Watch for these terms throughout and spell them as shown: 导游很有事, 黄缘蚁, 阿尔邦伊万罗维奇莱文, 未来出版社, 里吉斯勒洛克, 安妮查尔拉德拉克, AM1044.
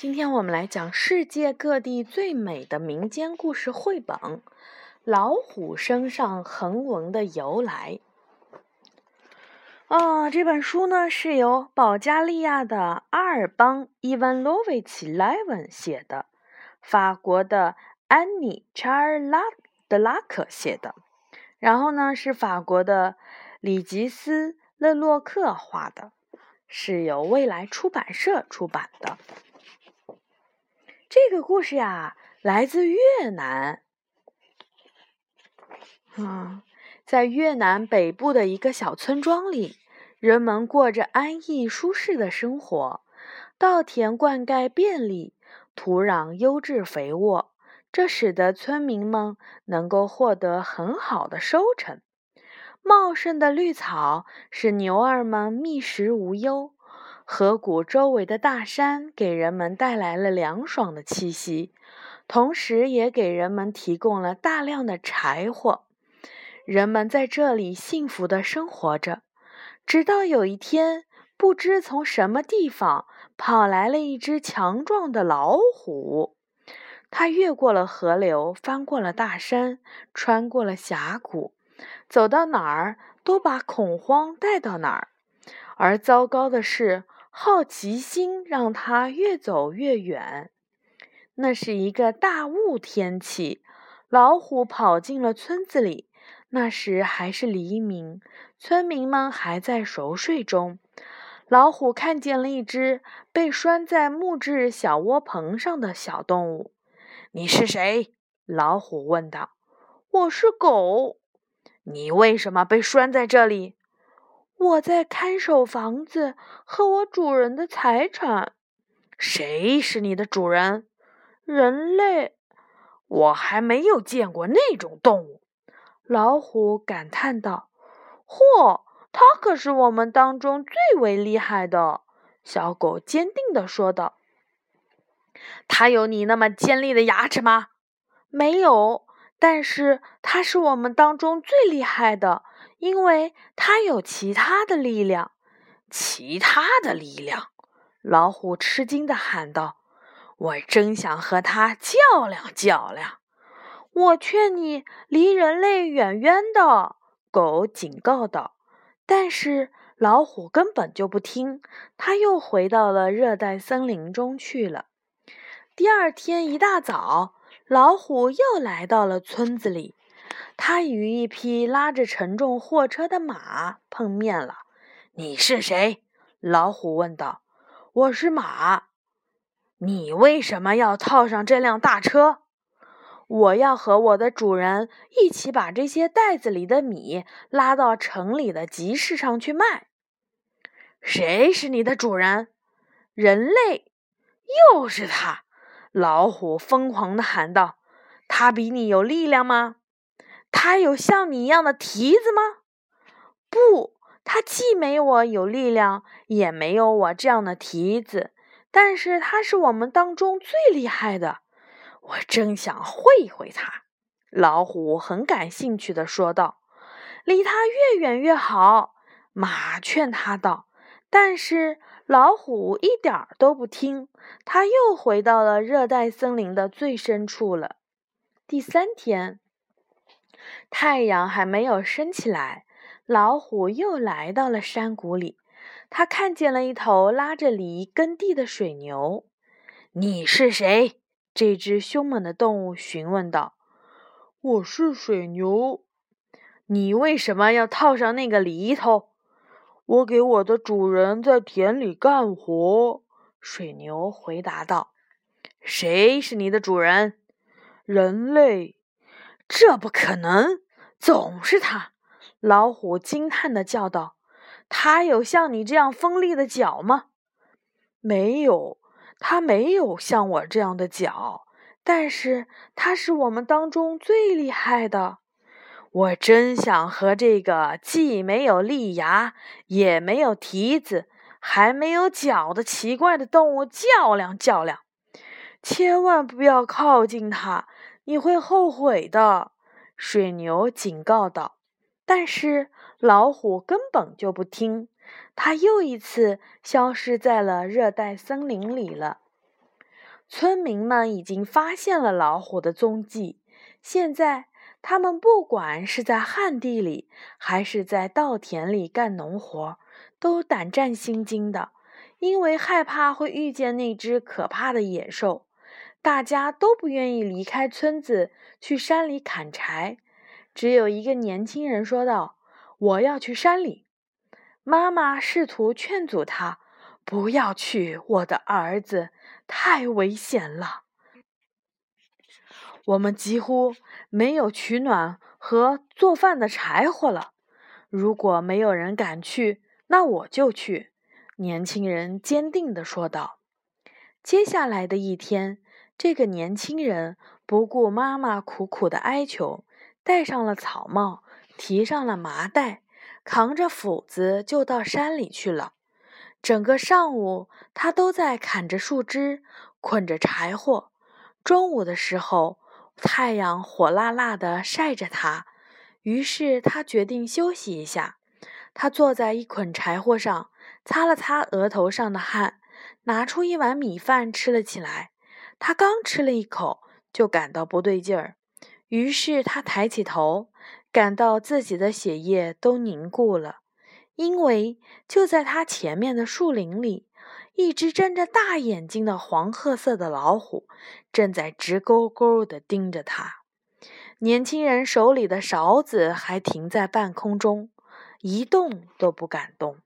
今天我们来讲世界各地最美的民间故事绘本《老虎身上横纹的由来》。这本书呢是由保加利亚的阿尔邦伊万罗维奇莱文写的，法国的安妮查尔拉德拉克写的，然后呢是法国的里吉斯勒洛克画的，是由未来出版社出版的。这个故事呀，来自越南。在越南北部的一个小村庄里，人们过着安逸舒适的生活，稻田灌溉便利，土壤优质肥沃，这使得村民们能够获得很好的收成。茂盛的绿草使牛儿们觅食无忧。河谷周围的大山给人们带来了凉爽的气息，同时也给人们提供了大量的柴火。人们在这里幸福地生活着，直到有一天，不知从什么地方跑来了一只强壮的老虎。它越过了河流，翻过了大山，穿过了峡谷，走到哪儿都把恐慌带到哪儿。而糟糕的是，好奇心让他越走越远。那是一个大雾天气，老虎跑进了村子里。那时还是黎明，村民们还在熟睡中。老虎看见了一只被拴在木质小窝棚上的小动物。你是谁？老虎问道。我是狗。你为什么被拴在这里？我在看守房子和我主人的财产。谁是你的主人？人类。我还没有见过那种动物。老虎感叹道。嚯，它可是我们当中最为厉害的。小狗坚定地说道。它有你那么尖利的牙齿吗？没有，但是它是我们当中最厉害的。因为它有其他的力量。其他的力量？老虎吃惊地喊道，我真想和它较量较量。我劝你离人类远远的，狗警告道。但是老虎根本就不听，它又回到了热带森林中去了。第二天一大早，老虎又来到了村子里。他与一匹拉着沉重货车的马碰面了。你是谁？老虎问道。我是马。你为什么要套上这辆大车？我要和我的主人一起把这些袋子里的米拉到城里的集市上去卖。谁是你的主人？人类。又是他！老虎疯狂地喊道。他比你有力量吗？他有像你一样的蹄子吗？不，他既没我有力量，也没有我这样的蹄子，但是他是我们当中最厉害的。我真想会一会他。老虎很感兴趣地说道。离他越远越好，马劝他道。但是老虎一点都不听，他又回到了热带森林的最深处了。第三天，太阳还没有升起来，老虎又来到了山谷里。他看见了一头拉着犁耕地的水牛。你是谁？这只凶猛的动物询问道。我是水牛。你为什么要套上那个犁头？我给我的主人在田里干活。水牛回答道。谁是你的主人？人类。这不可能，总是他！老虎惊叹地叫道。他有像你这样锋利的脚吗？没有，他没有像我这样的脚，但是他是我们当中最厉害的。我真想和这个既没有利牙，也没有蹄子，还没有脚的奇怪的动物较量较量。千万不要靠近它，你会后悔的，水牛警告道。但是老虎根本就不听，它又一次消失在了热带森林里了。村民们已经发现了老虎的踪迹，现在他们不管是在旱地里还是在稻田里干农活，都胆战心惊的，因为害怕会遇见那只可怕的野兽。大家都不愿意离开村子去山里砍柴，只有一个年轻人说道：“我要去山里。”妈妈试图劝阻他：“不要去，我的儿子，太危险了。”我们几乎没有取暖和做饭的柴火了。如果没有人敢去，那我就去。”年轻人坚定地说道。接下来的一天，这个年轻人不顾妈妈苦苦的哀求，戴上了草帽，提上了麻袋，扛着斧子就到山里去了。整个上午，他都在砍着树枝，捆着柴火。中午的时候，太阳火辣辣地晒着他，于是他决定休息一下。他坐在一捆柴火上，擦了擦额头上的汗，拿出一碗米饭吃了起来。他刚吃了一口，就感到不对劲儿，于是他抬起头，感到自己的血液都凝固了。因为就在他前面的树林里，一只睁着大眼睛的黄褐色的老虎正在直勾勾地盯着他。年轻人手里的勺子还停在半空中，一动都不敢动。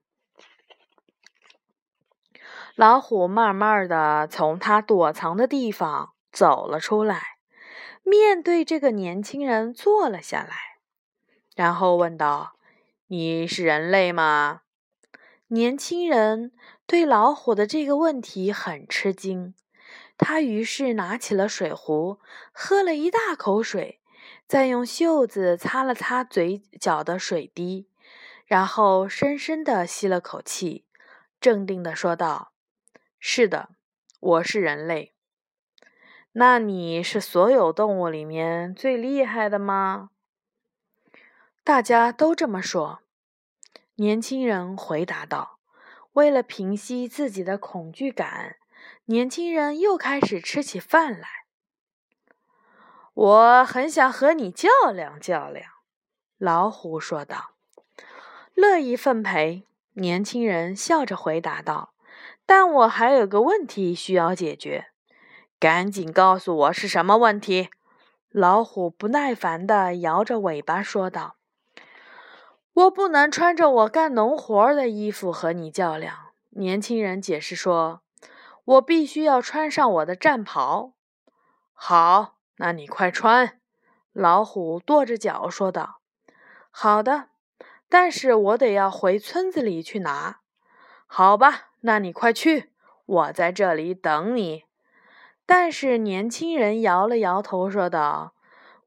老虎慢慢地从他躲藏的地方走了出来，面对这个年轻人坐了下来，然后问道：“你是人类吗？”年轻人对老虎的这个问题很吃惊，他于是拿起了水壶，喝了一大口水，再用袖子擦了擦嘴角的水滴。然后深深地吸了口气，镇定地说道：“是的，我是人类。那你是所有动物里面最厉害的吗？”大家都这么说。年轻人回答道。为了平息自己的恐惧感，年轻人又开始吃起饭来。“我很想和你较量较量。”老虎说道。乐意奉陪，年轻人笑着回答道，“但我还有个问题需要解决。”“赶紧告诉我是什么问题。”老虎不耐烦地摇着尾巴说道。“我不能穿着我干农活的衣服和你较量。”年轻人解释说，“我必须要穿上我的战袍。”“好，那你快穿。”老虎跺着脚说道。“好的，但是我得要回村子里去拿。”“好吧，那你快去，我在这里等你。”但是年轻人摇了摇头说道：“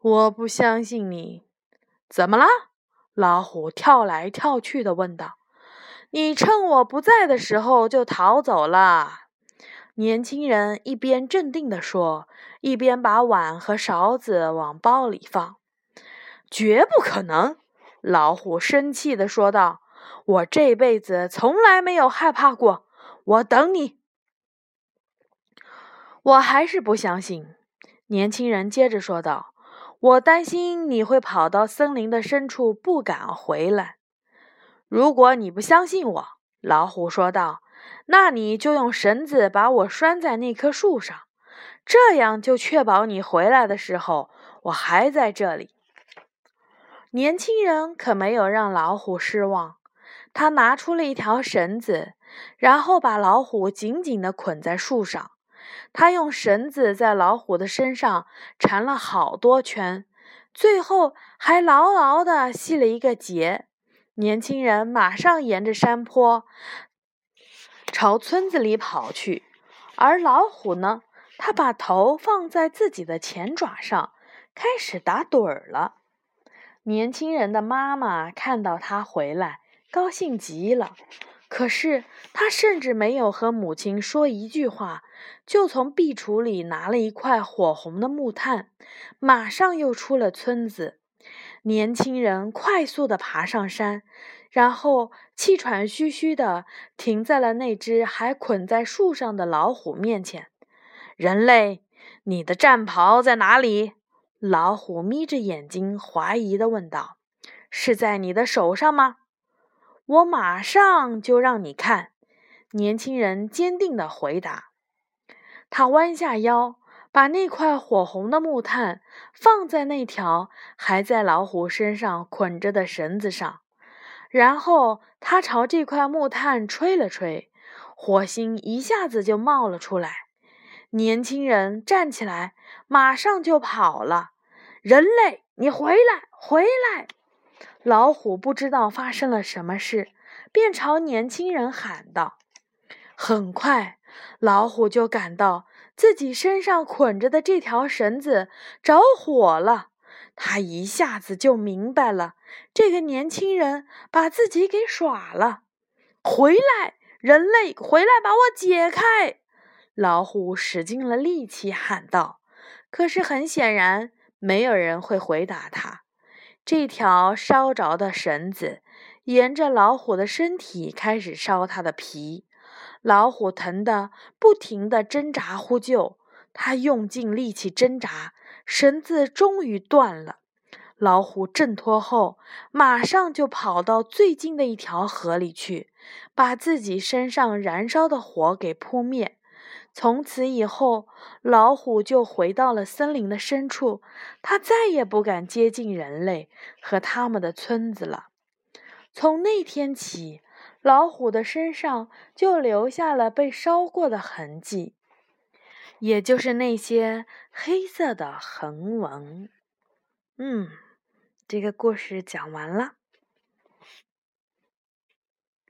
我不相信你。”“怎么啦？”老虎跳来跳去地问道。“你趁我不在的时候就逃走了。”年轻人一边镇定地说，一边把碗和勺子往包里放。“绝不可能！”老虎生气地说道，“我这辈子从来没有害怕过，我等你。”“我还是不相信。”年轻人接着说道，“我担心你会跑到森林的深处不敢回来。”“如果你不相信我，”老虎说道，“那你就用绳子把我拴在那棵树上，这样就确保你回来的时候我还在这里。”年轻人可没有让老虎失望，他拿出了一条绳子，然后把老虎紧紧地捆在树上。他用绳子在老虎的身上缠了好多圈，最后还牢牢地系了一个结。年轻人马上沿着山坡朝村子里跑去，而老虎呢，他把头放在自己的前爪上，开始打盹儿了。年轻人的妈妈看到他回来，高兴极了。可是他甚至没有和母亲说一句话，就从壁橱里拿了一块火红的木炭，马上又出了村子。年轻人快速地爬上山，然后气喘吁吁地停在了那只还捆在树上的老虎面前，人类，你的战袍在哪里？”老虎眯着眼睛怀疑地问道。“是在你的手上吗？”“我马上就让你看。”年轻人坚定地回答。他弯下腰，把那块火红的木炭放在那条还在老虎身上捆着的绳子上，然后他朝这块木炭吹了吹，火星一下子就冒了出来。年轻人站起来，马上就跑了。“人类，你回来，回来！”老虎不知道发生了什么事，便朝年轻人喊道。很快，老虎就感到自己身上捆着的这条绳子着火了。他一下子就明白了，这个年轻人把自己给耍了。“回来，人类，回来把我解开！”老虎使尽了力气喊道，可是很显然，没有人会回答他。这条烧着的绳子沿着老虎的身体开始烧它的皮，老虎疼得不停地挣扎呼救，它用尽力气挣扎，绳子终于断了。老虎挣脱后，马上就跑到最近的一条河里去，把自己身上燃烧的火给扑灭。从此以后，老虎就回到了森林的深处，它再也不敢接近人类和他们的村子了。从那天起，老虎的身上就留下了被烧过的痕迹，也就是那些黑色的横纹。这个故事讲完了。